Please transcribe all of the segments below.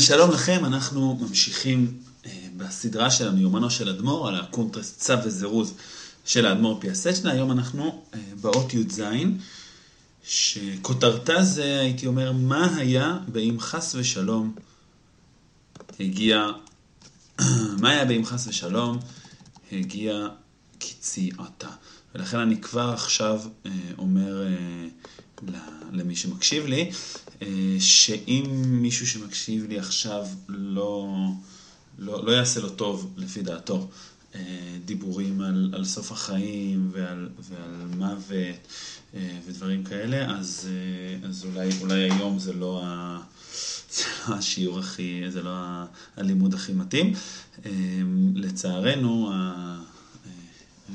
שלום לכם, אנחנו ממשיכים בסדרה שלנו, יומנו של אדמו"ר, על הקונטרס צו וזירוז של האדמו"ר מפיאסצ'נה. היום אנחנו באות י"ז, שכותרתה זה, הייתי אומר, מה היה באם חס ושלום הגיע קציעתה. ולכן אני כבר עכשיו אומר למי שמקשיב לי, שאם מישהו שמקשיב לי עכשיו לא יעשה לו טוב לפי דעתו, דיבורים על סוף החיים ועל מוות ודברים כאלה, אז אולי היום זה לא הלימוד הכי מתאים. לצערנו,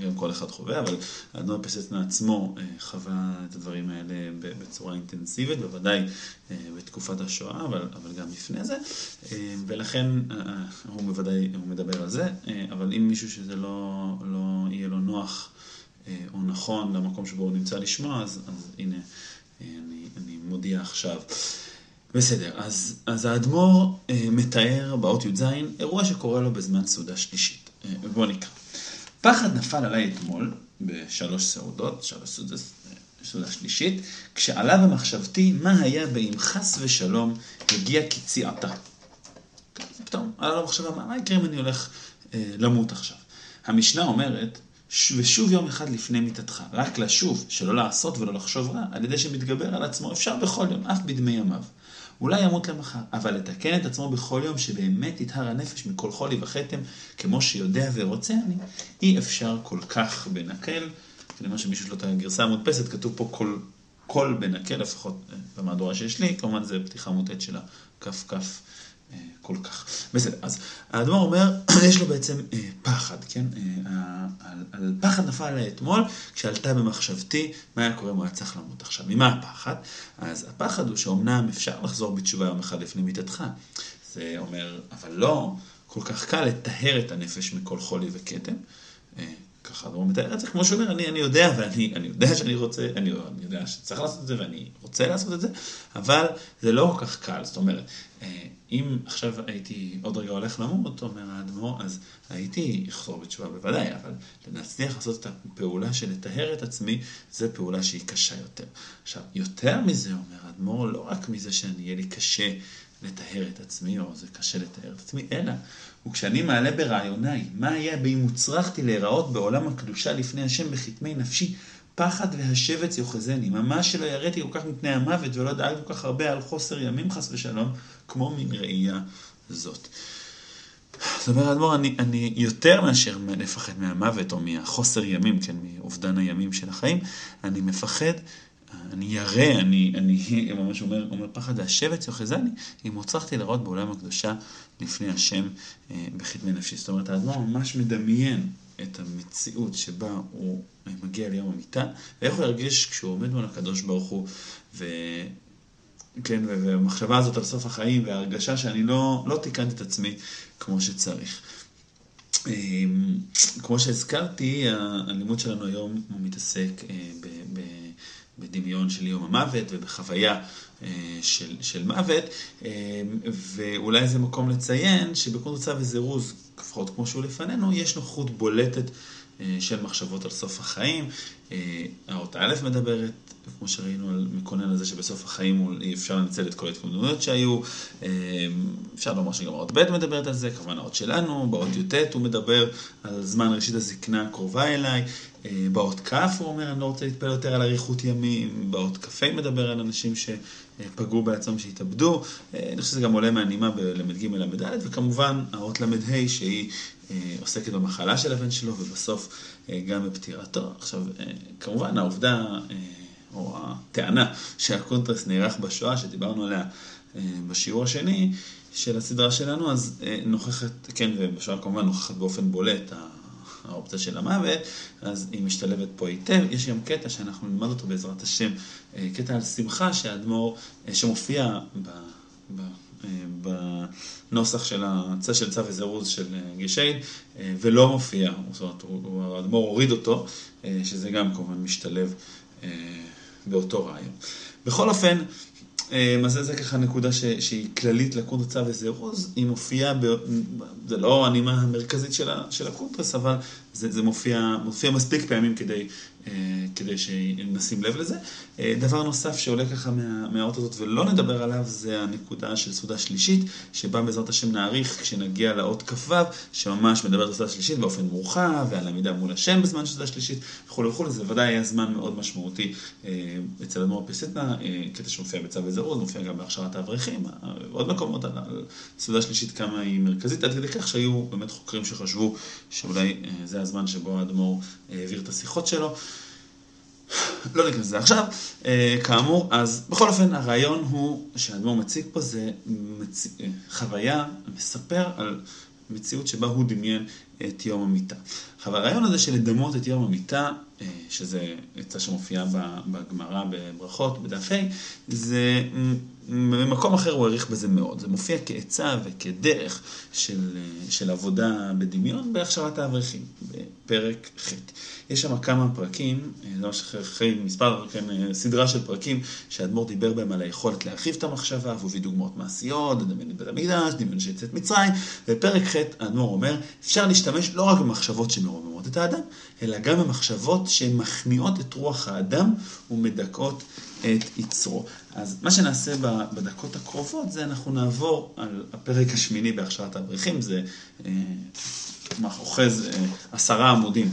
גם כל אחד חווה, אבל האדמו"ר מפיאסצ'נה עצמו חווה את הדברים האלה בצורה אינטנסיבית, בוודאי בתקופת השואה, אבל גם לפני זה, ולכן הוא בוודאי מדבר על זה. אבל אם מישהו שזה לא יהיה לו נוח או נכון למקום שבו הוא נמצא לשמוע, אז הנה, אני מודיע עכשיו. בסדר, אז האדמו"ר מתאר באות י"ז אירוע שקורה לו בזמן סעודה שלישית. בוא נקרא. פחד נפל עליי אתמול בסעודה שלישית, כשעלה במחשבתי מה היה באם חס ושלום הגיע קציעתה. פתאום עלה במחשבה, מה יקרה אם אני הולך למות עכשיו? המשנה אומרת, ושוב יום אחד לפני מיתתך, רק לשוב, שלא לעשות ולא לחשוב רע, על ידי שמתגבר על עצמו, אפשר בכל יום, אף בדמי ימיו. אולי ימות למחר, אבל לתקן את עצמו בכל יום שבאמת יטהר הנפש מכל חולי וחתם, כמו שיודע ורוצה אני, אי אפשר כל כך בנקל. כלומר שמישהו שלא תהיה גרסה מודפסת, כתוב פה כל בנקל, לפחות במהדורה שיש לי, כלומר זה פתיחה מוטעת של הכף כל כך. בסדר, אז האדמו"ר אומר, יש לו בעצם פחד, כן? על פחד נפל עליי אתמול, כשעלתה במחשבתי, מה היה קורה אם הוא היה צריך למות עכשיו? ממה הפחד? אז הפחד הוא שאומנם אפשר לחזור בתשובה יום אחד לפני מיתתך. זה אומר, אבל לא כל כך קל לטהר את הנפש מכל חולי וכתם. ככה האדמו"ר מתאר את זה, כמו שאומר, אני יודע, ואני יודע שאני רוצה, אני יודע שצריך לעשות את זה, ואני רוצה לעשות את זה, אבל זה לא כל כך קל. זאת אומרת, אם עכשיו הייתי עוד רגע הולך למות, אומר האדמו"ר, אז הייתי אחזור בתשובה בוודאי, אבל לנצליח לעשות את הפעולה של לטהר את עצמי, זה פעולה שהיא קשה יותר. עכשיו, יותר מזה אומר האדמו"ר, לא רק מזה שיהיה לי קשה לטהר את עצמי, או זה קשה לטהר את עצמי, אלא, וכשאני מעלה ברעיוני, מה היה באם הוצרכתי להיראות בעולם הקדושה לפני השם בחתמי נפשי, פחד והשבץ יוחזני, ממש שלא יראתי כל כך מפני המוות, ולא דאג כל כך הרבה על חוסר ימים חס ושלום, כמו מן ראייה זאת. זאת אומרת, אדמו"ר, אני יותר מאשר מפחד מהמוות, או מהחוסר ימים, כן, מאובדן הימים של החיים, אני מפחד, אני ירא, אני ממש אומר פחד, והשבץ יוחזני, אם הוצרכתי לראות בעולם הקדושה לפני השם בחתמי נפשי. זאת אומרת, האדמו"ר ממש מדמיין את המציאות שבה הוא מגיע ליום המיטה, ואיך הוא ירגיש כשהוא עומד מול הקדוש ברוך הוא, כן, והמחשבה הזאת על סוף החיים, וההרגשה שאני לא תיקנתי את עצמי כמו שצריך. כמו שהזכרתי, הלימוד שלנו היום הוא מתעסק בדמיון של יום המוות ובחוויה של מוות, ואולי זה מקום לציין שבקונטרס צו וזירוז, לפחות כמו שהוא לפנינו, יש נוחות בולטת של מחשבות על סוף החיים. האות א' מדברת, כמו שראינו, על מקונן הזה שבסוף החיים אפשר לנצל את כל ההתכוננויות שהיו. אפשר לומר שגם האות ב' מדברת על זה, כמובן האות שלנו. באות י' הוא מדבר על זמן ראשית הזקנה הקרובה אליי. באות כ' הוא אומר, אני לא רוצה להתפעל יותר על אריכות ימים. באות כ' מדבר על אנשים שפגעו בעצמם, שהתאבדו. אני חושב שזה גם עולה מהנימה בלמד ג' למד ד', וכמובן האות למד ה' שהיא עוסקת במחלה של הבן שלו, ובסוף גם בפטירתו. עכשיו, כמובן העובדה או הטענה שהקונטרס נערך בשואה, שדיברנו עליה בשיעור השני של הסדרה שלנו, אז נוכחת, כן, ובשואה כמובן נוכחת באופן בולט האופציה של המוות, אז היא משתלבת פה היטב. יש גם קטע שאנחנו נלמד אותו בעזרת השם, קטע על שמחה שהאדמו"ר, שמופיע בנוסח של צו וזירוז של גישי, ולא מופיע, זאת אומרת, האדמו"ר הוריד אותו, שזה גם כמובן משתלב באותו רעיון. בכל אופן, אז זה ככה נקודה שהיא כללית לקונטרס צו וזירוז, היא מופיעה, זה לא הנימה המרכזית של הקונטרס, אבל זה מופיע מספיק פעמים כדי שנשים לב לזה. דבר נוסף שעולה ככה מהאות הזאת ולא נדבר עליו, זה הנקודה של סעודה שלישית, שבה בעזרת השם נעריך כשנגיע לאות כ"ו, שממש מדברת על סעודה שלישית באופן מורחב, ועל עמידה מול השם בזמן סעודה שלישית, וכו' וכו'. זה ודאי היה זמן מאוד משמעותי אצל אדמו"ר מפיאסצ'נה, קטע שמופיע בצו וזירוז, מופיע גם בהכשרת האברכים, ועוד מקומות על סעודה שלישית כמה היא מרכזית, עד כדי כך שהיו באמת חוקרים שחשבו שאולי זה הזמן שבו האדמו"ר העביר את השיחות שלו. לא נכנס לזה עכשיו, כאמור. אז בכל אופן, הרעיון הוא שהאדמו"ר מציג פה זה חוויה, מספר על מציאות שבה הוא דמיין את יום המיטה. אבל הרעיון הזה של לדמות את יום המיטה, שזה עצה שמופיעה בגמרא בברכות בדפי, זה במקום אחר הוא העריך בזה מאוד. זה מופיע כעצה וכדרך של עבודה בדמיון בהכשרת האברכים, בפרק ח'. יש שם כמה פרקים, אחרי מספר, סדרה של פרקים שהאדמו"ר דיבר בהם על היכולת להרחיב את המחשבה, והוא הביא דוגמאות מעשיות, דמיון לבית המקדש, דמיון שיצאת מצרים. בפרק ח' האדמו"ר אומר, אפשר להשתמש לא רק במחשבות שמרוממות את האדם, אלא גם במחשבות שמכניעות את רוח האדם ומדכאות את יצרו. אז מה שנעשה בדקות הקרובות זה אנחנו נעבור על הפרק השמיני בהכשרת האברכים, זה אוחז 10 עמודים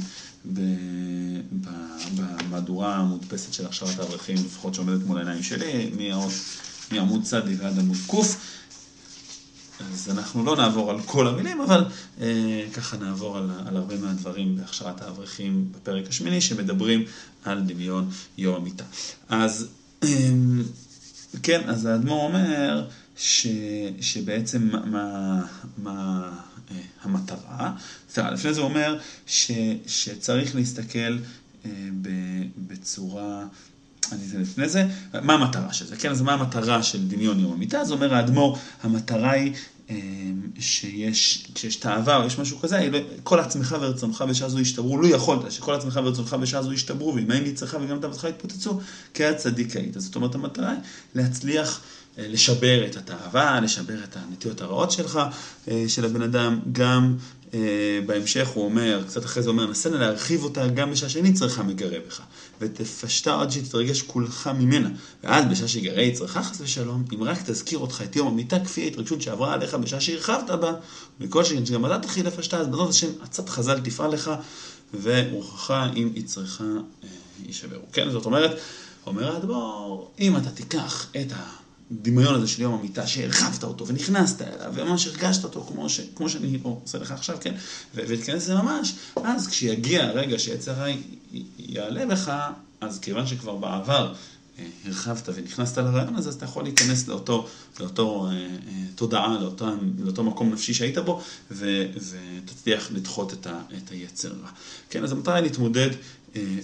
במהדורה המודפסת של הכשרת האברכים, לפחות שעומדת מול העיניים שלי, מעמוד צדי ועד עמוד קוף. אז אנחנו לא נעבור על כל המילים, אבל ככה נעבור על הרבה מהדברים בהכשרת האברכים בפרק השמיני, שמדברים על דמיון יום המיטה. אז כן, אז האדמו"ר אומר שבעצם מה המטרה, לפני זה הוא אומר שצריך להסתכל בצורה... לפני זה, מה המטרה של זה? כן, אז מה המטרה של דמיון יום המיטה? אז אומר האדמו"ר, המטרה היא כשיש תאווה או יש משהו כזה, כל עצמך ורצונך בשעה זו ישתברו, לא יכולת שכל עצמך ורצונך בשעה זו ישתברו, ואם האם יצריך וגם תאוותך יתפוצצו, כצדיק היית. זאת אומרת, המטרה היא להצליח לשבר את התאווה, לשבר את הנטיות הרעות שלך, של הבן אדם, גם בהמשך הוא אומר, קצת אחרי זה אומר, נסנה להרחיב אותה גם בשעה שני צריכה מגרה בך, ותפשטה עד שתתרגש כולך ממנה, ואז בשעה שיגרה יצריך חס ושלום, אם רק תזכיר אותך את יום המיטה כפי ההתרגשות שעברה עליך בשעה שהרחבת בה, מכל שכן שגם אתה תחיל לפשטה, אז בזאת השם עצת חזל תפעל לך, ורוחך אם יצריך ישברו. כן, זאת אומרת, אומר האדמו"ר, אם אתה תיקח את הדמיון הזה של יום המיטה, שהרחבת אותו ונכנסת אליו, וממש הרגשת אותו כמו שאני עושה לך עכשיו, כן? ותכנס לזה ממש, אז כשיגיע הרגע שיצר יעלה בך, אז כיוון שכבר בעבר הרחבת ונכנסת לרעיון הזה, אז אתה יכול להיכנס לאותו תודעה, לאותו מקום נפשי שהיית בו, ותצליח לדחות את היצר הרע. כן, אז המטרה היא להתמודד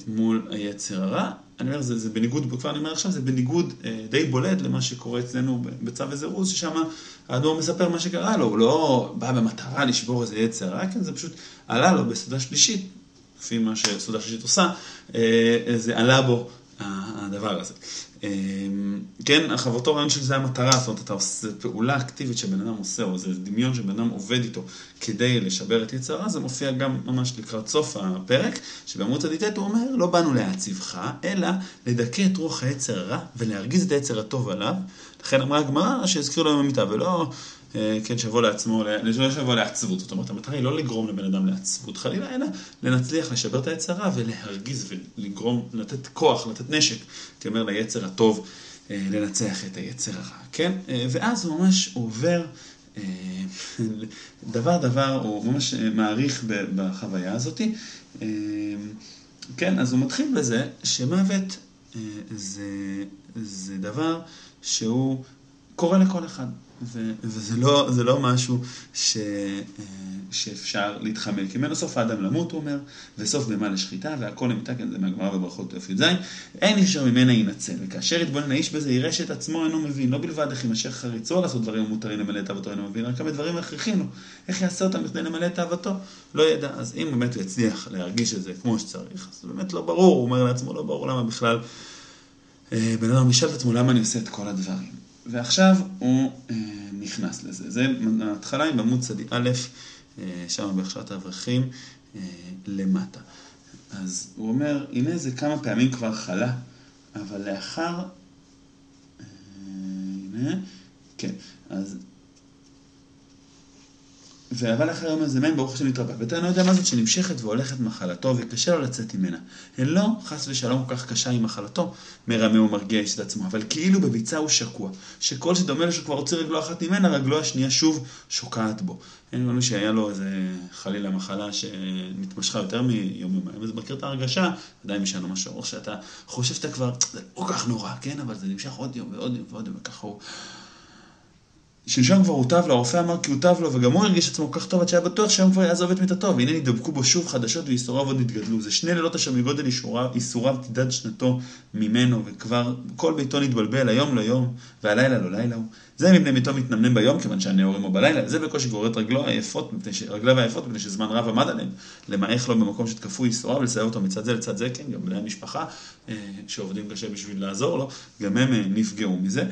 מול היצר הרע. אני אומר, זה בניגוד, כבר אני אומר עכשיו, זה בניגוד די בולט למה שקורה אצלנו בצו וזירוז, ששם האדמו"ר מספר מה שקרה לו, הוא לא בא במטרה לשבור איזה יצר הרע, כן, זה פשוט עלה לו בסעודה שלישית, לפי מה שסעודה שלישית עושה, זה עלה בו הדבר הזה. כן, החברתו רעיון של זה המטרה, זאת אומרת, אתה עושה פעולה אקטיבית שבן אדם עושה, או זה דמיון שבן אדם עובד איתו כדי לשבר את יצרה, זה מופיע גם ממש לקראת סוף הפרק, שבעמוד צדיטט הוא אומר, לא באנו להציבך, אלא לדכא את רוח היצר הרע, ולהרגיז את היצר הטוב עליו, לכן אמרה הגמרא שהזכיר לו יום המיטה, ולא... כן, שבוא לעצמו, שבוא לעצבות. זאת אומרת, המטרה היא לא לגרום לבן אדם לעצבות חלילה, אלא לנצליח לשבר את היצרה ולהרגיז ולגרום, לתת כוח, לתת נשק, תאמר ליצר הטוב, לנצח את היצר הרע, כן? ואז הוא ממש עובר, דבר, הוא ממש מעריך בחוויה הזאת. כן, אז הוא מתחיל בזה שמוות זה דבר שהוא קורה לכל אחד. וזה לא משהו שאפשר להתחמק. כי מן הסוף האדם למות, הוא אומר, וסוף במה לשחיטה, והכל נמיתה, כן, זה מהגמרא בברכות י"ז, אין איש ממנה יינצל, וכאשר יתבונן האיש בזה, יראה שאת עצמו אינו מבין, לא בלבד איך יימשך חריצו לעשות דברים המותרים למלא את תאוותו אינו מבין, רק בדברים הכרחים לו, איך יעשה אותם בכדי למלא את תאוותו, לא ידע. אז אם באמת הוא יצליח להרגיש את זה כמו שצריך, אז באמת לא ברור, הוא אומר לעצמו, לא ברור למה בכלל, בן אדם משאל את עצמו, למה אני עושה את כל הדברים. ועכשיו הוא נכנס לזה. זה ההתחלה היא בעמוד צדי א', שם בהכשרת האברכים למטה. אז הוא אומר, הנה זה כמה פעמים כבר חלה, אבל לאחר, הנה, כן, אז, ואבל אחרי יום הזמן, ברוך השם נתרבה. ואתה לא יודע מה זאת שנמשכת והולכת מחלתו, וקשה לו לצאת ממנה. הן לא, חס ושלום, כל כך קשה עם מחלתו, מרמה ומרגיע יש את עצמו. אבל כאילו בביצה הוא שקוע, שכל שדומה לו שכבר הוציא רגלו אחת ממנה, רגלו השנייה שוב שוקעת בו. אין לנו שהיה לו איזה חלילה מחלה שנתמשכה יותר מיום-יומיים. אז מכיר את ההרגשה, עדיין משענו משהו אורך שאתה חושב שאתה כבר, זה לא כך נורא, כן? אבל זה נמשך עוד יום ועוד יום ועוד יום, וככה הוא... שלשום כבר הוטב לו, הרופא אמר כי הוטב לו, וגם הוא הרגיש עצמו כל כך טוב עד שהיה בטוח שהיום כבר יעזוב את מיטתו, והנה נדבקו בו שוב חדשות ואיסוריו עוד נתגדלו. זה שני לילות אשר מגודל איסוריו תדד שנתו ממנו, וכבר כל ביתו נתבלבל, היום ליום, והלילה לא לילה הוא. זה מבני ביתו מתנמנם ביום, כיוון שהנאורים הוא בלילה, זה בקושי גורר את רגליו העייפות, מפני שזמן רב עמד עליהם, למעך לו במקום שתקפו איסוריו, ולסייע אותו מצד זה לצד זה, כן, גם בני המשפחה, שעובדים קשה בשביל לעזור לו, גם הם נפגעו מזה.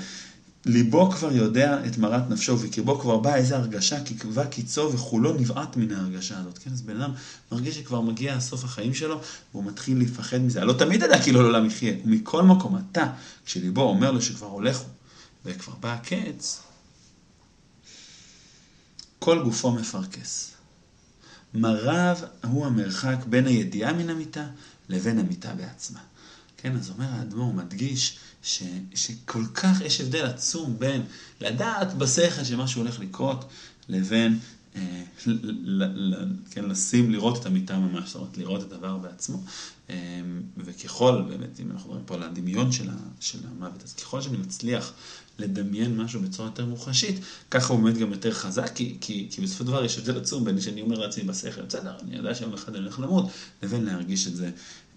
ליבו כבר יודע את מרת נפשו, וכרבו כבר באה איזו הרגשה, כקבע קיצו וכולו נבעט מן ההרגשה הזאת. כן, אז בן אדם מרגיש שכבר מגיע סוף החיים שלו, והוא מתחיל לפחד מזה. לא תמיד ידע כי לא לעולם יחיה. ומכל מקום אתה, כשליבו אומר לו שכבר הולך הוא, וכבר בא הקץ, כל גופו מפרקס. מרב הוא המרחק בין הידיעה מן המיטה לבין המיטה בעצמה. כן, אז אומר האדמו"ר, מדגיש שכל כך יש הבדל עצום בין לדעת בשכל שמשהו הולך לקרות, לבין כן, לשים, לראות את המיטה ממש, זאת אומרת, לראות את הדבר בעצמו. וככל, באמת, אם אנחנו מדברים פה על הדמיון של המוות, אז ככל שאני מצליח לדמיין משהו בצורה יותר מוחשית, ככה הוא באמת גם יותר חזק, כי בסופו דבר יש הבדל עצום בין שאני אומר לעצמי בשכל, בסדר, אני יודע שיום אחד אני הולך למות, לבין להרגיש את זה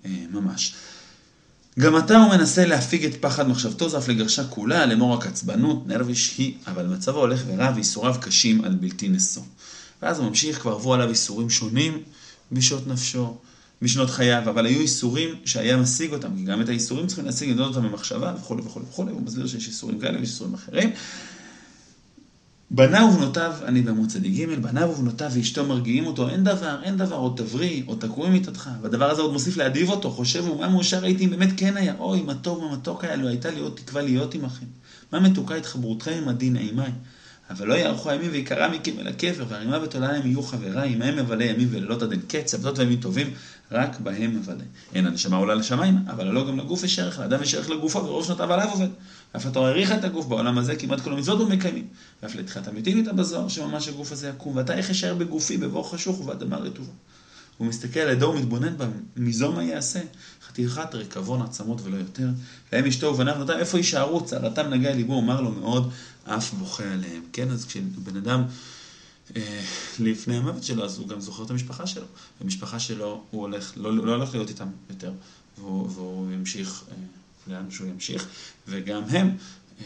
ממש. גם אתה הוא מנסה להפיג את פחד מחשבתו, זף לגרשה כולה, למור רק עצבנות, נרביש היא, אבל מצבו הולך ורב, איסוריו קשים על בלתי נסו. ואז הוא ממשיך, כבר עברו עליו איסורים שונים בשעות נפשו, בשנות חייו, אבל היו איסורים שהיה משיג אותם, כי גם את האיסורים צריכים להשיג, לדעות אותם במחשבה, וכו' וכו' וכו', הוא מסביר שיש איסורים כאלה, ויש איסורים אחרים. בניו ובנותיו, אני במוצדי ג', בניו ובנותיו ואשתו מרגיעים אותו, אין דבר, אין דבר, עוד תבריא, עוד תקועים איתתך, והדבר הזה עוד מוסיף להדיב אותו, חושב, ומה מאושר הייתי אם באמת כן היה, אוי, מה טוב, מה מתוק היה, לא הייתה לי עוד תקווה להיות עמכם, מה מתוקה התחברותכם עם הדין אימי, אבל לא יערכו הימים ויקרא מכם אל הקבר, והרימה ותולה להם יהיו חבריי, עמהם מבלה ימים ולילות עד אין קץ, עבדות וימים טובים, רק בהם מבלה. אין הנשמה עולה לשמיים, אבל לא גם לגוף יש ערך, לאדם יש ערך לגופו, ורוב שנותיו עליו עובד. ואף התורה העריכה את הגוף בעולם הזה, כמעט כל המצוות הוא מקיימים. ואף לתחילת המתים איתה בזוהר, שממש הגוף הזה יקום, ואתה איך ישאר בגופי, בבור חשוך ובאדמה רטובה. הוא מסתכל על ידו ומתבונן בה, מזו מה יעשה, חתיכת ריקבון עצמות ולא יותר. להם אשתו ובניו בנותיו, איפה יישארו, צערתם נגע ליבו, אומר לו מאוד, אף בוכה עליהם. כן, אז כשבן אדם לפני המוות שלו, אז הוא גם זוכר את המשפחה שלו. המשפחה שלו, הוא הולך, לא הולך להיות איתם יותר, והוא ימשיך, לאן שהוא ימשיך, וגם הם,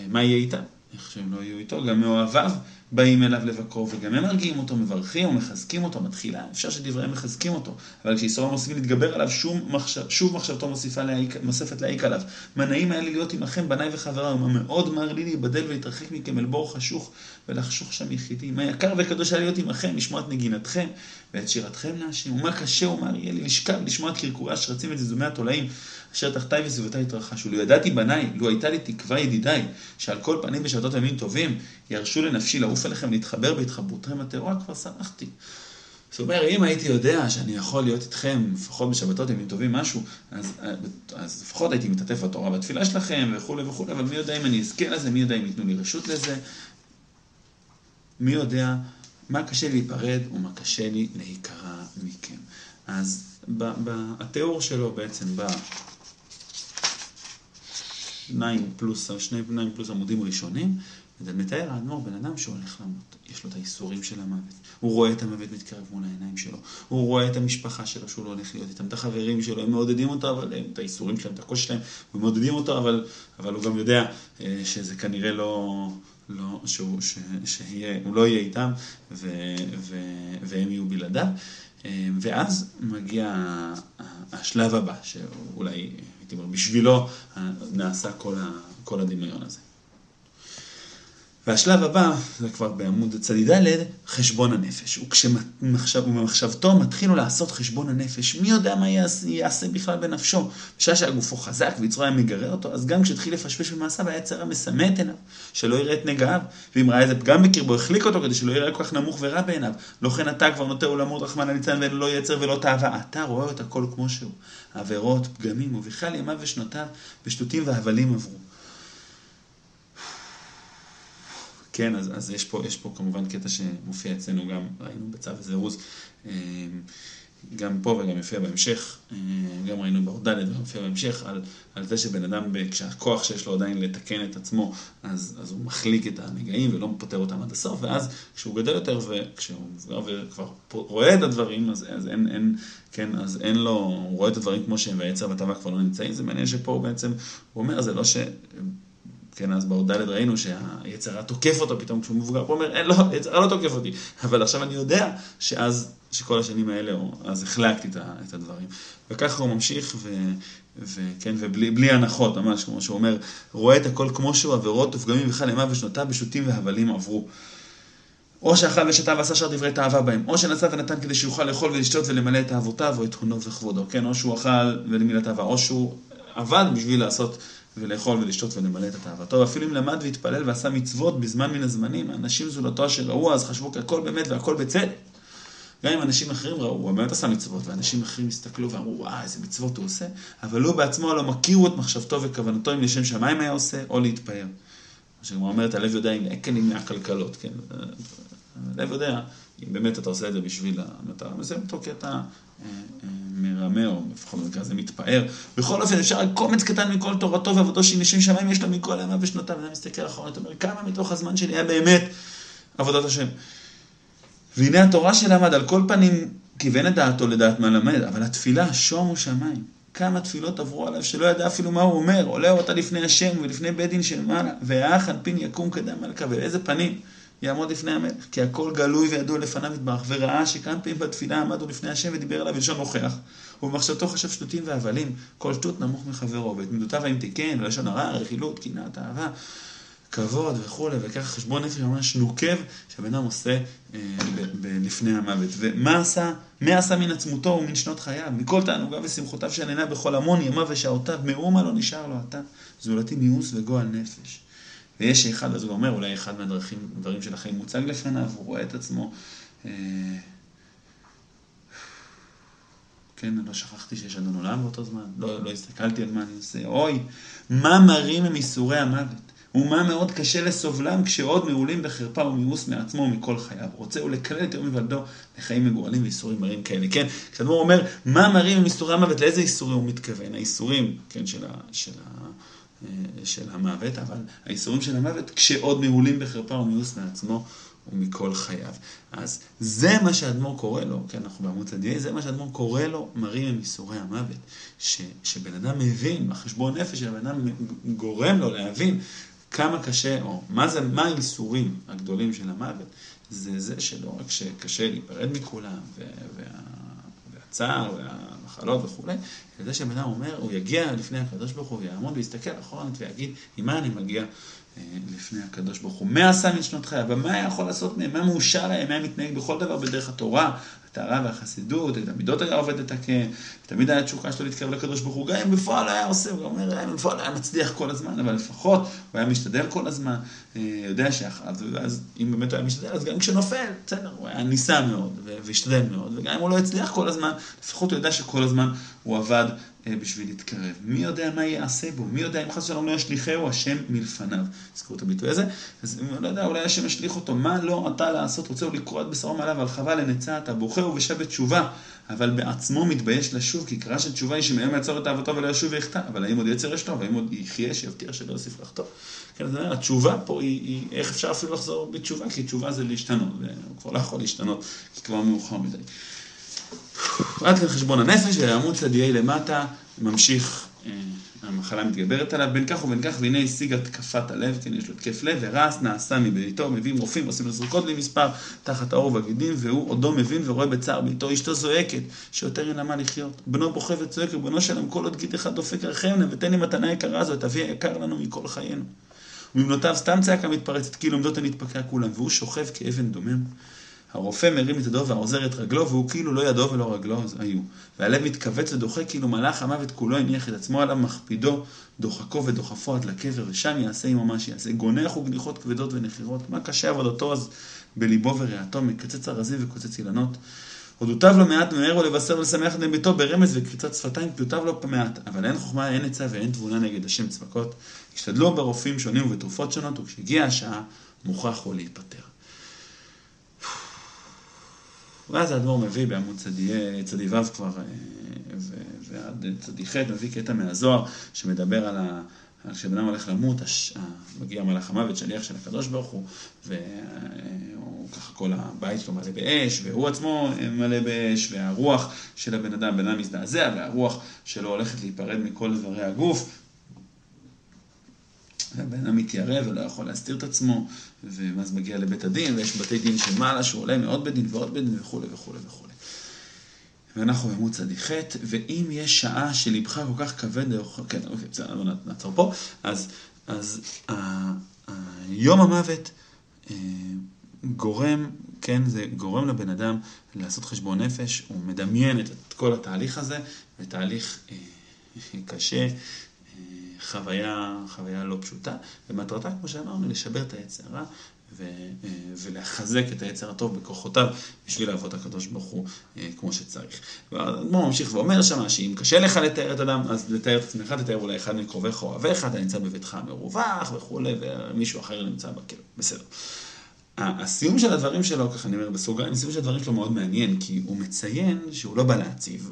מה יהיה איתם? איך שהם לא יהיו איתו, גם מאוהביו באים אליו לבקרו, וגם הם מרגיעים אותו, מברכים ומחזקים אותו, מתחילה, אפשר שדבריהם מחזקים אותו, אבל כשאיסוריו מוסיפים להתגבר עליו, שוב מחשבתו מוספת להעיק עליו. מנעים היה לי להיות עמכם, בניי וחבריי, מה מאוד מר לי להיבדל ולהתרחק מכם אל בור חשוך, ולחשוך שם יחידי, מה יקר וקדוש היה להיות עמכם, לשמוע את נגינתכם, ואת שירתכם להשם, ומה קשה ומר יהיה לי לשכב, לשמוע את קרקורי השרצים ואת זזומי התולעים, אשר תחתי וסביבתי התרחשו. לו ידעתי בניי, לו הייתה לי תקווה ידידיי, שעל כל פנים בשעתות ימים טובים, ירשו לנפשי לעוף אליכם, להתחבר בהתחברותכם הטהורה, כבר שמחתי. זאת אומרת, אם הייתי יודע שאני יכול להיות איתכם, לפחות בשבתות ימים טובים משהו, אז לפחות הייתי מתעטף בתורה והתפילה שלכם, וכו' וכו', אבל מי יודע אם אני אזכה לזה, מי יודע אם ייתנו לי רשות לזה, מי יודע מה קשה לי להיפרד ומה קשה לי להיקרא מכם. אז התיאור שלו בעצם בא 2 פלוס עמודים ראשונים, וזה מתאר האדמו"ר בן אדם שהולך למות. יש לו את האיסורים של המוות. הוא רואה את המוות מתקרב מול העיניים שלו. הוא רואה את המשפחה שלו שהוא לא הולך להיות איתם, את החברים שלו, הם מעודדים אותו, אבל הם, את האיסורים שלהם, את הקושי שלהם, הם מעודדים אותו, אבל הוא גם יודע שזה כנראה לא שהוא לא יהיה איתם, והם יהיו בלעדיו. ואז מגיע השלב הבא, שאולי, הייתי אומר, בשבילו נעשה כל הדמיון הזה. והשלב הבא, זה כבר בעמוד צדי ד', חשבון הנפש. וכשמחשבתו מתחילו לעשות חשבון הנפש, מי יודע מה יעשה בכלל בנפשו? בשעה שהגופו חזק ויצרו היה מגרר אותו, אז גם כשתחיל לפשפש במעשה, והיצר המסמא את עיניו, שלא יראה את נגעיו, ואם ראה איזה פגם בקרבו, החליק אותו כדי שלא יראה כל כך נמוך ורע בעיניו. לא כן אתה כבר נוטה עולמות רחמן הניצן, ואין לא יצר ולא תאווה. אתה רואה את הכל כמו שהוא. עבירות, פגמים, ובכלל ימיו ושנותיו, ושטותים והבלים עברו. כן, אז יש פה כמובן קטע שמופיע אצלנו גם, ראינו בצו וזירוז, גם פה וגם יופיע בהמשך, גם ראינו בהודלת ומופיע בהמשך, על זה שבן אדם, כשהכוח שיש לו עדיין לתקן את עצמו, אז הוא מחליק את הנגעים ולא פותר אותם עד הסוף, ואז כשהוא גדל יותר וכשהוא מבוגר וכבר רואה את הדברים, אז אין לו, הוא רואה את הדברים כמו שהם, והיצר והתאווה כבר לא נמצאים, זה מעניין שפה הוא בעצם, הוא אומר, זה לא ש... כן, אז בהודעה ראינו שהיצרה תוקף אותו פתאום כשהוא מבוגר, הוא אומר, לא, היצרה לא תוקף אותי, אבל עכשיו אני יודע שכל השנים האלה, אז החלקתי את הדברים. וכך הוא ממשיך, ובלי הנחות, ממש כמו שהוא אומר, רואה את הכל כמו שהוא, עבירות ופגמים בכלל ימיו ושנותיו, בשוטים והבלים עברו. או שאכל ושתה ועשה שר דברי תאווה בהם, או שנסע ונתן כדי שיוכל לאכול ולשתות ולמלא את תאוותיו או את הונו וכבודו, כן, או שהוא אכל ולמלא תאווה, או שהוא עבד בשביל לעשות ולאכול ולשתות ולמלא את התאוותו. ואפילו אם למד והתפלל ועשה מצוות בזמן מן הזמנים, אנשים זולתו שראו אז חשבו כי הכל באמת והכל בצדק. גם אם אנשים אחרים ראו, הוא באמת עשה מצוות, ואנשים אחרים הסתכלו ואמרו, וואי, איזה מצוות הוא עושה, אבל הוא בעצמו לא מכירו את מחשבתו וכוונתו אם לשם שמיים היה עושה, או להתפאר. מה שגמרא אומרת, הלב יודע אם עקנים מהכלכלות, כן? הלב יודע אם באמת אתה עושה את זה בשביל המטרה, וזה מתוקע את ה... מרמה או לפחות כזה מתפאר. בכל אופן אפשר רק קומץ קטן מכל תורתו ועבודו שהיא לשם שמיים יש לו מכל ימיו ושנותיו. ואני מסתכל אחורה, אתה אומר כמה מתוך הזמן שלי היה באמת עבודת השם. והנה התורה שלמד על כל פנים כיוון את דעתו לדעת מה למד, אבל התפילה שומו שמיים. כמה תפילות עברו עליו שלא ידע אפילו מה הוא אומר. עולה אותה לפני השם ולפני בית דין של מעלה, והאח אנפין יקום קדם מלכה, ואיזה פנים יעמוד לפני המלך, כי הכל גלוי וידוע לפניו יתברך, וראה שכאן פעמים בתפילה עמדו לפני השם ודיבר אליו בלשון נוכח, ובמחשבתו חשב שטותים והבלים, כל שטות נמוך מחברו, ואת מידותיו האם תיקן, ולשון הרע, רכילות, קנאה, תאווה, כבוד וכו', וכך חשבון נפש ממש נוקב שהבן אדם עושה לפני המוות. ומה עשה? מה עשה מן עצמותו ומן שנות חייו? מכל תענוגיו ושמחותיו שנהנה בכל המון ימיו ושעותיו, מאומה לא נשאר לו עתה, זולתי מיאוס וגועל נפש. ויש אחד, אז הוא אומר, אולי אחד מהדברים של החיים מוצג לפניו, הוא רואה את עצמו. כן, לא שכחתי שיש אדון עולם באותו זמן, לא הסתכלתי על מה אני עושה. אוי, מה מרים הם איסורי המוות, ומה מאוד קשה לסובלם כשעוד מעולים בחרפה ומיאוס מעצמו ומכל חייו. רוצה הוא לקלל את יום היוולדו לחיים מגועלים ואיסורים מרים כאלה. כן, כשאדמו"ר אומר, מה מרים הם איסורי המוות, לאיזה איסורים הוא מתכוון? האיסורים, כן, של המוות, אבל האיסורים של המוות כשעוד מעולים בחרפה ומיאוס מעצמו ומכל חייו. אז זה מה שהאדמו"ר קורא לו, כן, אנחנו בעמוד צדדי, זה מה שהאדמו"ר קורא לו מרים עם איסורי המוות, שבן אדם מבין, החשבון נפש של בן אדם גורם לו להבין כמה קשה, או מה האיסורים הגדולים של המוות. זה זה שלא רק שקשה להיפרד מכולם והצער והמחלות וכו', כדי שבן אדם אומר, הוא יגיע לפני הקדוש ברוך הוא ויעמוד ויסתכל אחורנית ויגיד, עם מה אני מגיע לפני הקדוש ברוך הוא? מה עשה משנות חייו? ומה יכול לעשות מהם? מה מאושר להם? מה מתנהג בכל דבר בדרך התורה, התארה והחסידות, את המידות היה עובד לתקן, תמיד היה תשוקה שלו להתקרב לקדוש ברוך הוא, גם אם בפועל היה עושה, הוא אומר, בפועל היה מצליח כל הזמן, אבל לפחות הוא היה משתדל כל הזמן, יודע אז אם באמת הוא היה משתדל, אז גם כשנופל, בסדר, הוא היה ניסה מאוד, והשתדל מאוד, וגם אם הוא לא הצליח כל הזמן, לפחות הוא יודע שכל הזמן הוא עבד בשביל להתקרב. מי יודע מה יעשה בו? מי יודע אם חס ושלום לא ישליחהו השם מלפניו? זכרו את הביטוי הזה. אז לא יודע, אולי השם ישליך אותו. מה לא אתה לעשות? רוצה הוא לקרוע את בשרו מעליו על חבל לנצע, אתה בוכה ובושה בתשובה, אבל בעצמו מתבייש לשוב, כי קרא של תשובה היא שמאיים יעצור את תאוותו ולא ישוב ויחטא. אבל האם עוד יצר יש לו? והאם עוד יחיה שיבטיח שלא יוסיף לחטוא? כן, זאת אומרת, התשובה פה היא איך אפשר אפילו לחזור בתשובה, כי תשובה זה להשתנות, והוא כבר לא יכול להשתנות, כי כבר מאוחר מדי. עד כאן חשבון הנפש, והעמוד צדדי למטה ממשיך, המחלה מתגברת עליו, בין כך ובין כך, והנה השיג התקפת הלב, כן, יש לו תקף לב, ורס נעשה מביתו, מביאים רופאים, עושים לו זריקות למספר, תחת האור והגידים, והוא עודו מבין ורואה בצער ביתו, אשתו זועקת, שיותר אין למה לחיות, בנו בוכה וצועק, ובנו שלם כל עוד גיד אחד דופק הרחם, ותן לי מתנה יקרה זו, את אבי היקר לנו מכל חיינו. וממנותיו סתם צעקה מתפרצת, כאילו עומדות הנתפקה כולם, והוא שוכב כאבן דומם. הרופא מרים את ידו והעוזר את רגלו, והוא כאילו לא ידו ולא רגלו היו. והלב מתכווץ ודוחה, כאילו מלאך המוות כולו הניח את עצמו עליו, מכפידו, דוחקו ודוחפו עד לקבר, ושם יעשה עם מה שיעשה. גונח וגניחות כבדות ונחירות. מה קשה עבודתו אז בליבו וריאתו, מקצץ הרזים וקוצץ אילנות. הודותיו לא מעט, ממהר הוא לבשר ולשמח את ביתו ברמז וקריצת שפתיים, פיוטיו לא מעט, אבל אין חוכמה, אין עצה ואין תבונה נגד השם צבקות. השתדלו ברופאים שונים ובתרופות שונות, וכשהגיעה השעה, מוכרח הוא להיפטר. ואז האדמו"ר מביא בעמוד צדיביו כבר, ועד צדיחת, מביא קטע מהזוהר, שמדבר על ה... כשבנם הולך למות, מגיע מלאך המוות, שליח של הקדוש ברוך הוא, והוא ככה כל הבית שלו מלא באש, והוא עצמו מלא באש, והרוח של הבן אדם, בן אדם מזדעזע, והרוח שלו הולכת להיפרד מכל דברי הגוף, והבן אדם מתיירא ולא יכול להסתיר את עצמו, ואז מגיע לבית הדין, ויש בתי דין שמעלה, שהוא עולה מעוד בית דין ועוד בית דין וכו' וכו' וכו'. ואנחנו בעמוד צדיחת, ואם יש שעה שלבך כל כך כבד, כן, אוקיי, בסדר, אבל נעצור פה, אז יום המוות גורם, כן, זה גורם לבן אדם לעשות חשבון נפש, הוא מדמיין את כל התהליך הזה, ותהליך קשה, חוויה לא פשוטה, ומטרתה, כמו שאמרנו, לשבר את היצר הרע, ולהחזק את היצר הטוב בכוחותיו בשביל לעבוד הקדוש ברוך הוא כמו שצריך. והאדמו"ר ממשיך ואומר שמה שאם קשה לך לתאר את אדם, אז לתאר את עצמך, תתאר אולי אחד מקרובך או אוהביך, אתה נמצא בביתך המרווח וכו', ומישהו אחר נמצא בכלא. בסדר. הסיום של הדברים שלו, ככה אני אומר בסוגריים, הסיום של הדברים שלו מאוד מעניין, כי הוא מציין שהוא לא בא להציב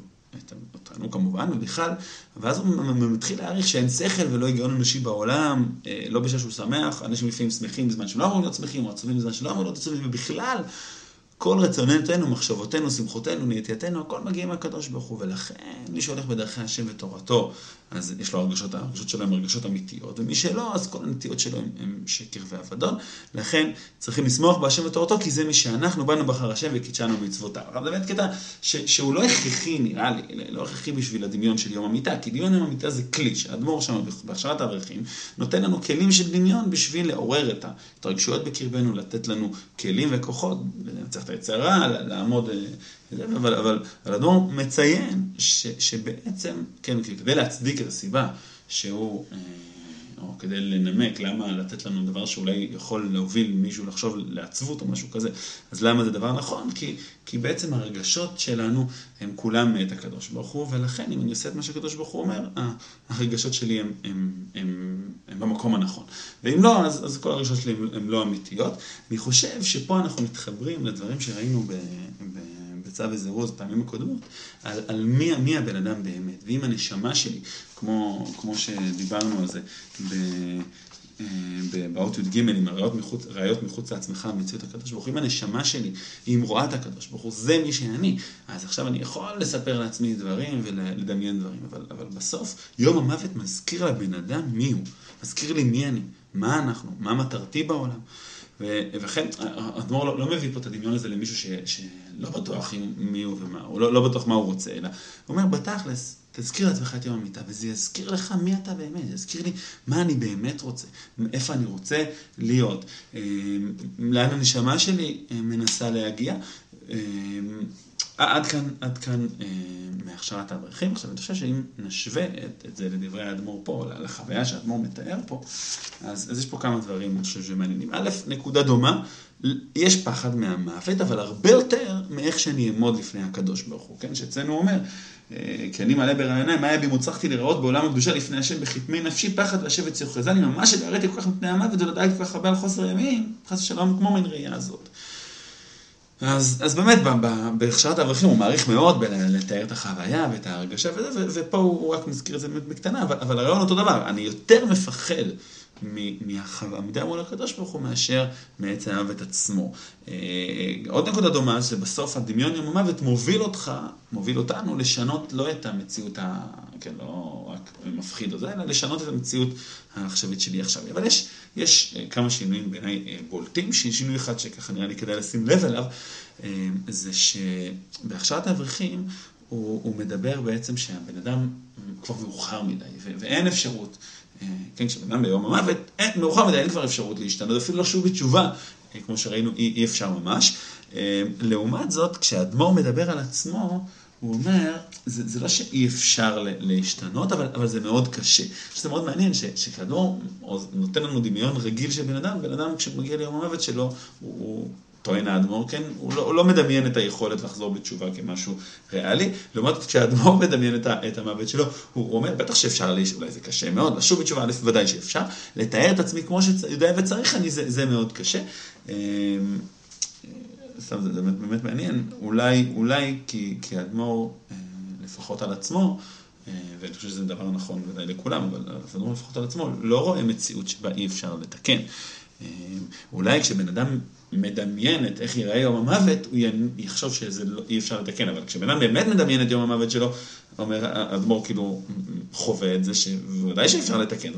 אותנו כמובן, ובכלל, ואז הוא מתחיל להעריך שאין שכל ולא הגיון אנושי בעולם, לא בשביל שהוא שמח, אנשים לפעמים שמחים בזמן שלא אמורים להיות שמחים, או עצובים בזמן שלא אמורים להיות עצובים, ובכלל, כל רצונותינו, מחשבותינו, שמחותינו, נטייתנו, הכל מגיעים מהקדוש ברוך הוא, ולכן מי שהולך בדרכי השם ותורתו, אז יש לו הרגשות שלו הן הרגשות אמיתיות, ומי שלא, אז כל הנטיות שלו הן שקר ועבדון, לכן צריכים לשמוח בהשם ותורתו, כי זה מי שאנחנו באנו בחר השם וקידשנו מצוותיו. אבל באמת קטע שהוא לא הכרחי, נראה לי, לא הכרחי בשביל הדמיון של יום המיטה, כי דמיון יום המיטה זה כלי, שהאדמו"ר שם בהכשרת האברכים נותן לנו כלים של דמיון בשביל לעורר את התרגשויות בקרבנו, לתת לנו כלים וכוחות, לנצח את היצרה, לעמוד, אבל האדמו"ר מציין שבעצם, כן, כדי להצדיק את הסיבה שהוא, או כדי לנמק למה לתת לנו דבר שאולי יכול להוביל מישהו לחשוב לעצבות או משהו כזה, אז למה זה דבר נכון? כי בעצם הרגשות שלנו הם כולם מאת הקדוש ברוך הוא, ולכן אם אני עושה את מה שהקדוש ברוך הוא אומר, הרגשות שלי הם במקום הנכון. ואם לא, אז כל הרגשות שלי הם לא אמיתיות. אני חושב שפה אנחנו מתחברים לדברים שראינו בצו וזירוז פעמים הקודמות, על מי הבן אדם באמת. ואם הנשמה שלי, כמו שדיברנו על זה באות י' ג' עם ראיות מחוץ לעצמך, מציאות הקדוש ברוך הוא, אם הנשמה שלי היא עם רואה את הקדוש ברוך הוא, זה מי שאני, אז עכשיו אני יכול לספר לעצמי דברים ולדמיין דברים, אבל בסוף יום המוות מזכיר לבן אדם מי הוא, מזכיר לי מי אני, מה אנחנו, מה מטרתי בעולם. וכן, האדמו"ר לא מביא פה את הדמיון הזה למישהו שלא בטוח מי הוא ומה, הוא לא בטוח מה הוא רוצה, אלא הוא אומר, בתכלס, תזכיר לעצמך את יום המיטה, וזה יזכיר לך מי אתה באמת, זה יזכיר לי מה אני באמת רוצה, איפה אני רוצה להיות, לאן הנשמה שלי מנסה להגיע, עד כאן מהכשרת האברכים. עכשיו אני חושב שאם נשווה את זה לדברי האדמו"ר פה, לחוויה שהאדמו"ר מתאר פה, אז יש פה כמה דברים אני חושב שמעניינים. א', נקודה דומה, יש פחד מהמוות, אבל הרבה יותר מאיך שאני אעמוד לפני הקדוש ברוך הוא, כן? שאצלנו אומר, כי אני מלא ברעיוניים, מה היה בי מוצרחתי לראות בעולם הקדושה לפני השם בחתמי נפשי פחד והשבט סיוחזני, ממש הראיתי כל כך מפני המוות ולדעתי כל כך הרבה על חוסר ימים, חס ושלום כמו מן ראייה הזאת. אז באמת, בהכשרת האברכים הוא מעריך מאוד בלתאר את החוויה ואת ההרגשה וזה, ופה הוא רק מזכיר את זה באמת בקטנה, אבל הרעיון אותו דבר, אני יותר מפחד מהחוויה מול הקדוש ברוך הוא מאשר מעץ המוות עצמו. עוד נקודה דומה, שבסוף הדמיון יום המוות מוביל אותנו לשנות לא את המציאות, כן, לא רק מפחיד אותה, אלא לשנות את המציאות העכשווית שלי עכשיו. אבל יש כמה שינויים בעיניי בולטים, שינוי אחד שככה נראה לי כדאי לשים לב אליו, זה שבהכשרת האברכים הוא מדבר בעצם שהבן אדם כבר מאוחר מדי, ואין אפשרות כן, כשבנם ביום המוות, מאוחר מדי אין כבר אפשרות להשתנות, אפילו לא שוב בתשובה, כמו שראינו, אי אפשר ממש. לעומת זאת, כשהאדמו"ר מדבר על עצמו, הוא אומר, זה לא שאי אפשר להשתנות, אבל זה מאוד קשה. שזה מאוד מעניין, שכאדמו"ר נותן לנו דמיון רגיל של בן אדם, בן אדם כשמגיע ליום המוות שלו, הוא טוען האדמו"ר, כן? הוא לא מדמיין את היכולת לחזור בתשובה כמשהו ריאלי. לעומת זאת, כשהאדמו"ר מדמיין את המוות שלו, הוא אומר, בטח שאפשר לי, אולי זה קשה מאוד, לשוב בתשובה, א', ודאי שאפשר, לתאר את עצמי כמו שיודע וצריך, זה מאוד קשה. סתם, זה באמת מעניין. אולי כי האדמו"ר, לפחות על עצמו, ואני חושב שזה דבר נכון ודאי לכולם, אבל האדמו"ר לפחות על עצמו, לא רואה מציאות שבה אי אפשר לתקן. אולי כשבן אדם מדמיין את איך ייראה יום המוות, הוא יחשוב שזה אי אפשר לתקן, אבל כשבן אדם באמת מדמיין את יום המוות שלו, אומר, האדמו"ר כאילו חווה את זה, שוודאי שאפשר לתקן.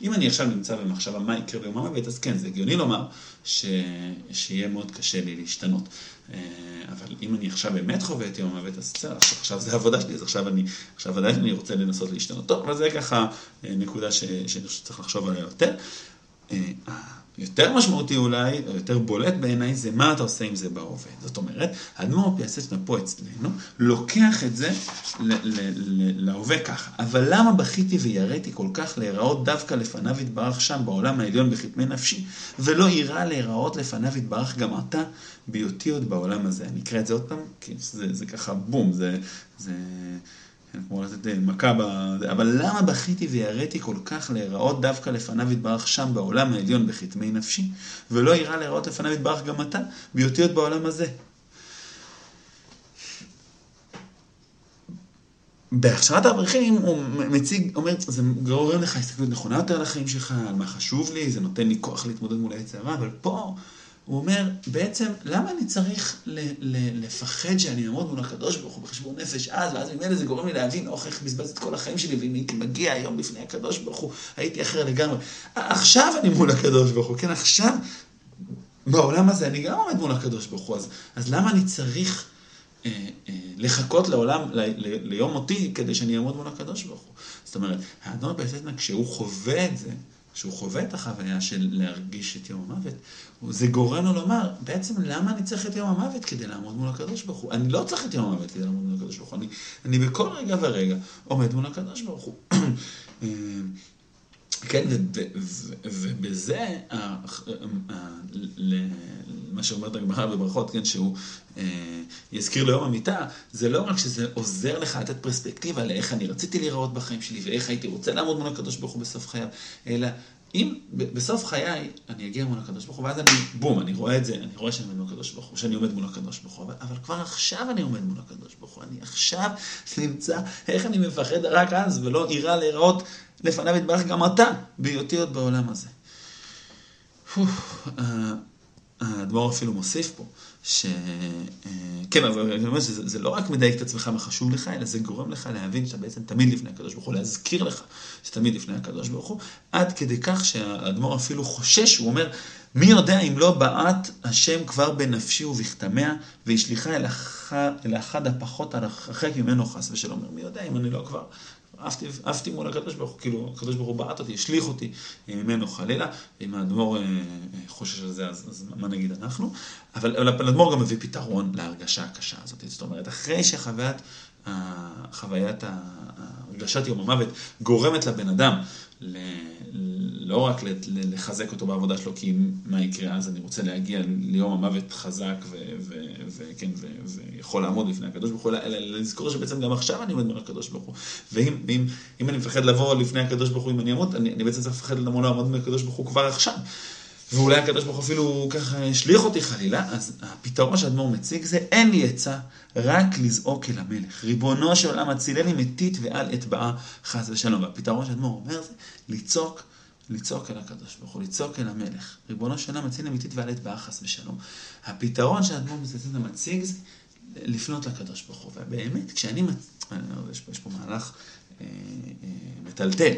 אם אני עכשיו נמצא במחשבה מה יקרה ביום המוות, אז כן, זה הגיוני לומר שיהיה מאוד קשה לי להשתנות. אבל אם אני עכשיו באמת חווה את יום המוות, אז עכשיו זה העבודה שלי, אז עכשיו עדיין אני רוצה לנסות להשתנות. טוב, אבל זה ככה נקודה שצריך לחשוב עליה יותר. יותר משמעותי אולי, או יותר בולט בעיניי, זה מה אתה עושה עם זה בהווה. זאת אומרת, האדמו"ר מפיאסצ'נה פה אצלנו, לוקח את זה להווה ככה. אבל למה בכיתי ויראתי כל כך להיראות דווקא לפניו יתברך שם בעולם העליון בחתמי נפשי, ולא יירא להיראות לפניו יתברך גם אתה בהיותי עוד בעולם הזה? אני אקרא את זה עוד פעם, כי זה ככה בום, זה כמו לתת מכה, אבל למה בכיתי ויראתי כל כך להיראות דווקא לפניו יתברך שם בעולם העליון בחתמי נפשי, ולא יירא להיראות לפניו יתברך גם אתה בהיותי עוד בעולם הזה? בהכשרת האברכים הוא מציג, אומר, זה גורם לך הסתכלות נכונה יותר על החיים שלך, על מה חשוב לי, זה נותן לי כוח להתמודד מול היצר הרע, אבל פה הוא אומר, בעצם, למה אני צריך לפחד שאני אעמוד מול הקדוש ברוך הוא בחשבון נפש אז, ואז ממילא זה גורם לי להבין, איך בזבז את כל החיים שלי, ואם הייתי מגיע היום בפני הקדוש ברוך הוא, הייתי אחר לגמרי. עכשיו אני מול הקדוש ברוך הוא, כן, עכשיו, בעולם הזה אני גם עומד מול הקדוש ברוך הוא, אז למה אני צריך לחכות לעולם, ליום אותי, כדי שאני אעמוד מול הקדוש ברוך הוא? זאת אומרת, האדמו"ר מפיאסצ'נה, כשהוא חווה את זה, שהוא חווה את החוויה של להרגיש את יום המוות, זה גורם לו לומר, בעצם למה אני צריך את יום המוות כדי לעמוד מול הקדוש ברוך הוא? אני לא צריך את יום המוות כדי לעמוד מול הקדוש ברוך הוא, אני בכל רגע ורגע עומד מול הקדוש ברוך הוא. כן, ובזה, מה שאומרת הגמרא בברכות, כן, שהוא יזכיר ליום המיטה, זה לא רק שזה עוזר לך לתת פרספקטיבה לאיך אני רציתי להיראות בחיים שלי, ואיך הייתי רוצה לעמוד מול הקדוש ברוך הוא בסוף חייו, אלא אם בסוף חיי אני אגיע מול הקדוש ברוך הוא, ואז אני רואה את זה, אני רואה שאני עומד מול הקדוש ברוך הוא, שאני עומד מול הקדוש ברוך הוא, אבל כבר עכשיו אני עומד מול הקדוש ברוך הוא, אני עכשיו נמצא, איך אני מפחד רק אז, ולא יירא להיראות לפניו יתברך גם אתה, בהיותי עוד בעולם הזה. האדמו"ר אפילו מוסיף פה, כן, אבל אני אומר שזה לא רק מדייק את עצמך מה חשוב לך, אלא זה גורם לך להבין שאתה בעצם תמיד לפני הקדוש ברוך הוא, להזכיר לך שתמיד לפני הקדוש ברוך הוא, עד כדי כך שהאדמו"ר אפילו חושש, הוא אומר, מי יודע אם לא בעת השם כבר בנפשי ובכתמיה, והשליחה אל אחד הפחות הרחק ממנו חס ושלום. אומר, מי יודע אם אני לא כבר עפתי מול הקדוש ברוך הוא, כאילו הקדוש ברוך הוא בעט אותי, השליך אותי ממנו חלילה, ואם האדמו"ר חושש על זה, אז מה נגיד אנחנו? אבל האדמו"ר גם מביא פתרון להרגשה הקשה הזאת, זאת אומרת, אחרי שחוויית הרגשת יום המוות גורמת לבן אדם, לא רק לחזק אותו בעבודה שלו, כי מה יקרה אז אני רוצה להגיע ליום המוות חזק ויכול לעמוד לפני הקדוש ברוך הוא, אלא לזכור שבעצם גם עכשיו אני עומד מול הקדוש ברוך הוא, ואם אני מפחד לבוא לפני הקדוש ברוך הוא, אם אני אמות, אני בעצם צריך לפחד לעמוד מול הקדוש ברוך הוא כבר עכשיו, ואולי הקדוש ברוך הוא אפילו ככה השליך אותי חלילה. אז הפתרון שהאדמו"ר מציג זה, אין לי עצה, רק לזעוק אל המלך. ריבונו של עולם, הצילני מתית ועל אטבעה חס ושלום. והפתרון שהאדמו"ר אומר זה, לצעוק אל הקדוש ברוך הוא, לצעוק אל המלך. ריבונו של עולם, הצילני מתית ועל אטבעה חס ושלום. הפתרון שהאדמו"ר מציג זה, לפנות לקדוש ברוך הוא. ובאמת, יש פה מהלך מטלטל.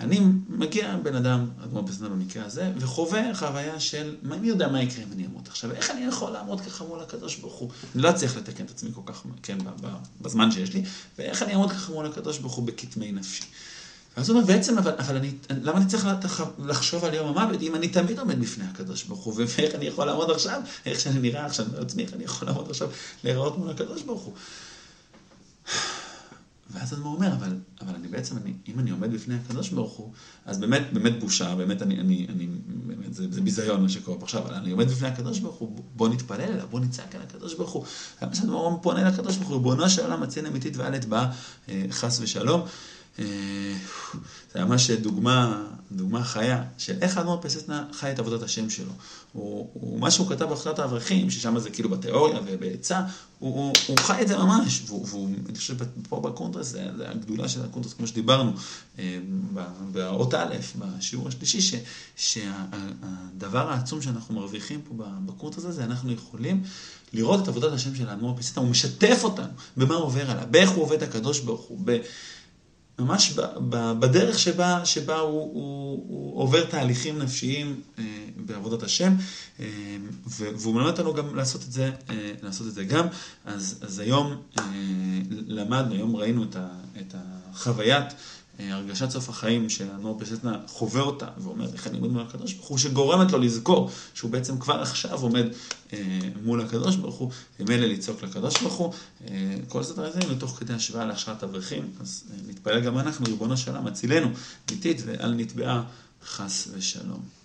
אני מגיע בן אדם, אדמו"ר מפיאסצ'נה במקרה הזה, וחווה חוויה של, מי יודע מה יקרה אם אני אמות עכשיו? איך אני יכול לעמוד ככה מול הקדוש ברוך הוא? אני לא צריך לתקן את עצמי כל כך, כן, בזמן שיש לי, ואיך אני אעמוד ככה מול הקדוש ברוך הוא בקטמי נפשי? אז הוא אומר, בעצם, אבל למה אני צריך לחשוב על יום המוות, אם אני תמיד עומד בפני הקדוש ברוך הוא, ואיך אני יכול לעמוד עכשיו, איך שאני נראה עכשיו, בעצמי, איך אני יכול לעמוד עכשיו, להיראות מול הקדוש ברוך הוא. ואז אדמו"ר אומר, אבל אני בעצם, אם אני עומד בפני הקדוש ברוך הוא, אז באמת בושה, באמת זה ביזיון מה שקורה עכשיו, אבל אני עומד בפני הקדוש ברוך הוא, בוא נתפלל אליו, בוא נצעק על הקדוש ברוך הוא. אז אדמו"ר פונה לקדוש ברוך הוא, בונו של עולם, הציון אמיתית ועלת בה, חס ושלום. זה ממש דוגמה חיה של איך אדמו"ר מפיאסצ'נה חי את עבודת השם שלו. הוא מה שהוא כתב בהכשרת האברכים, ששם זה כאילו בתיאוריה ובעצה, הוא חי את זה ממש, ואני חושב פה בקונטרס, זה הגדולה של הקונטרס כמו שדיברנו, באות א', בשיעור השלישי, שהדבר העצום שאנחנו מרוויחים פה בקונטרס הזה, אנחנו יכולים לראות את עבודת השם של אדמו"ר מפיאסצ'נה, הוא משתף אותנו במה עובר עליו, באיך הוא עובד הקדוש ברוך הוא, ממש בדרך שבה הוא עובר תהליכים נפשיים בעבודת השם, והוא מלמד אותנו גם לעשות את זה גם. אז היום למדנו, היום ראינו את החוויית הרגשת סוף החיים שאדמו"ר מפיאסצ'נה חווה אותה, ואומר איך אני עומד מול הקדוש ברוך הוא, שגורמת לו לזכור שהוא בעצם כבר עכשיו עומד מול הקדוש ברוך הוא, ומילא לצעוק לקדוש ברוך הוא, כל זאת הרי זה לתוך כדי השוואה להכשרת האברכים, אז נתפלל גם אנחנו, ריבונו של עולם, הצילנו, אמיתית, ואל נטבעה חס ושלום.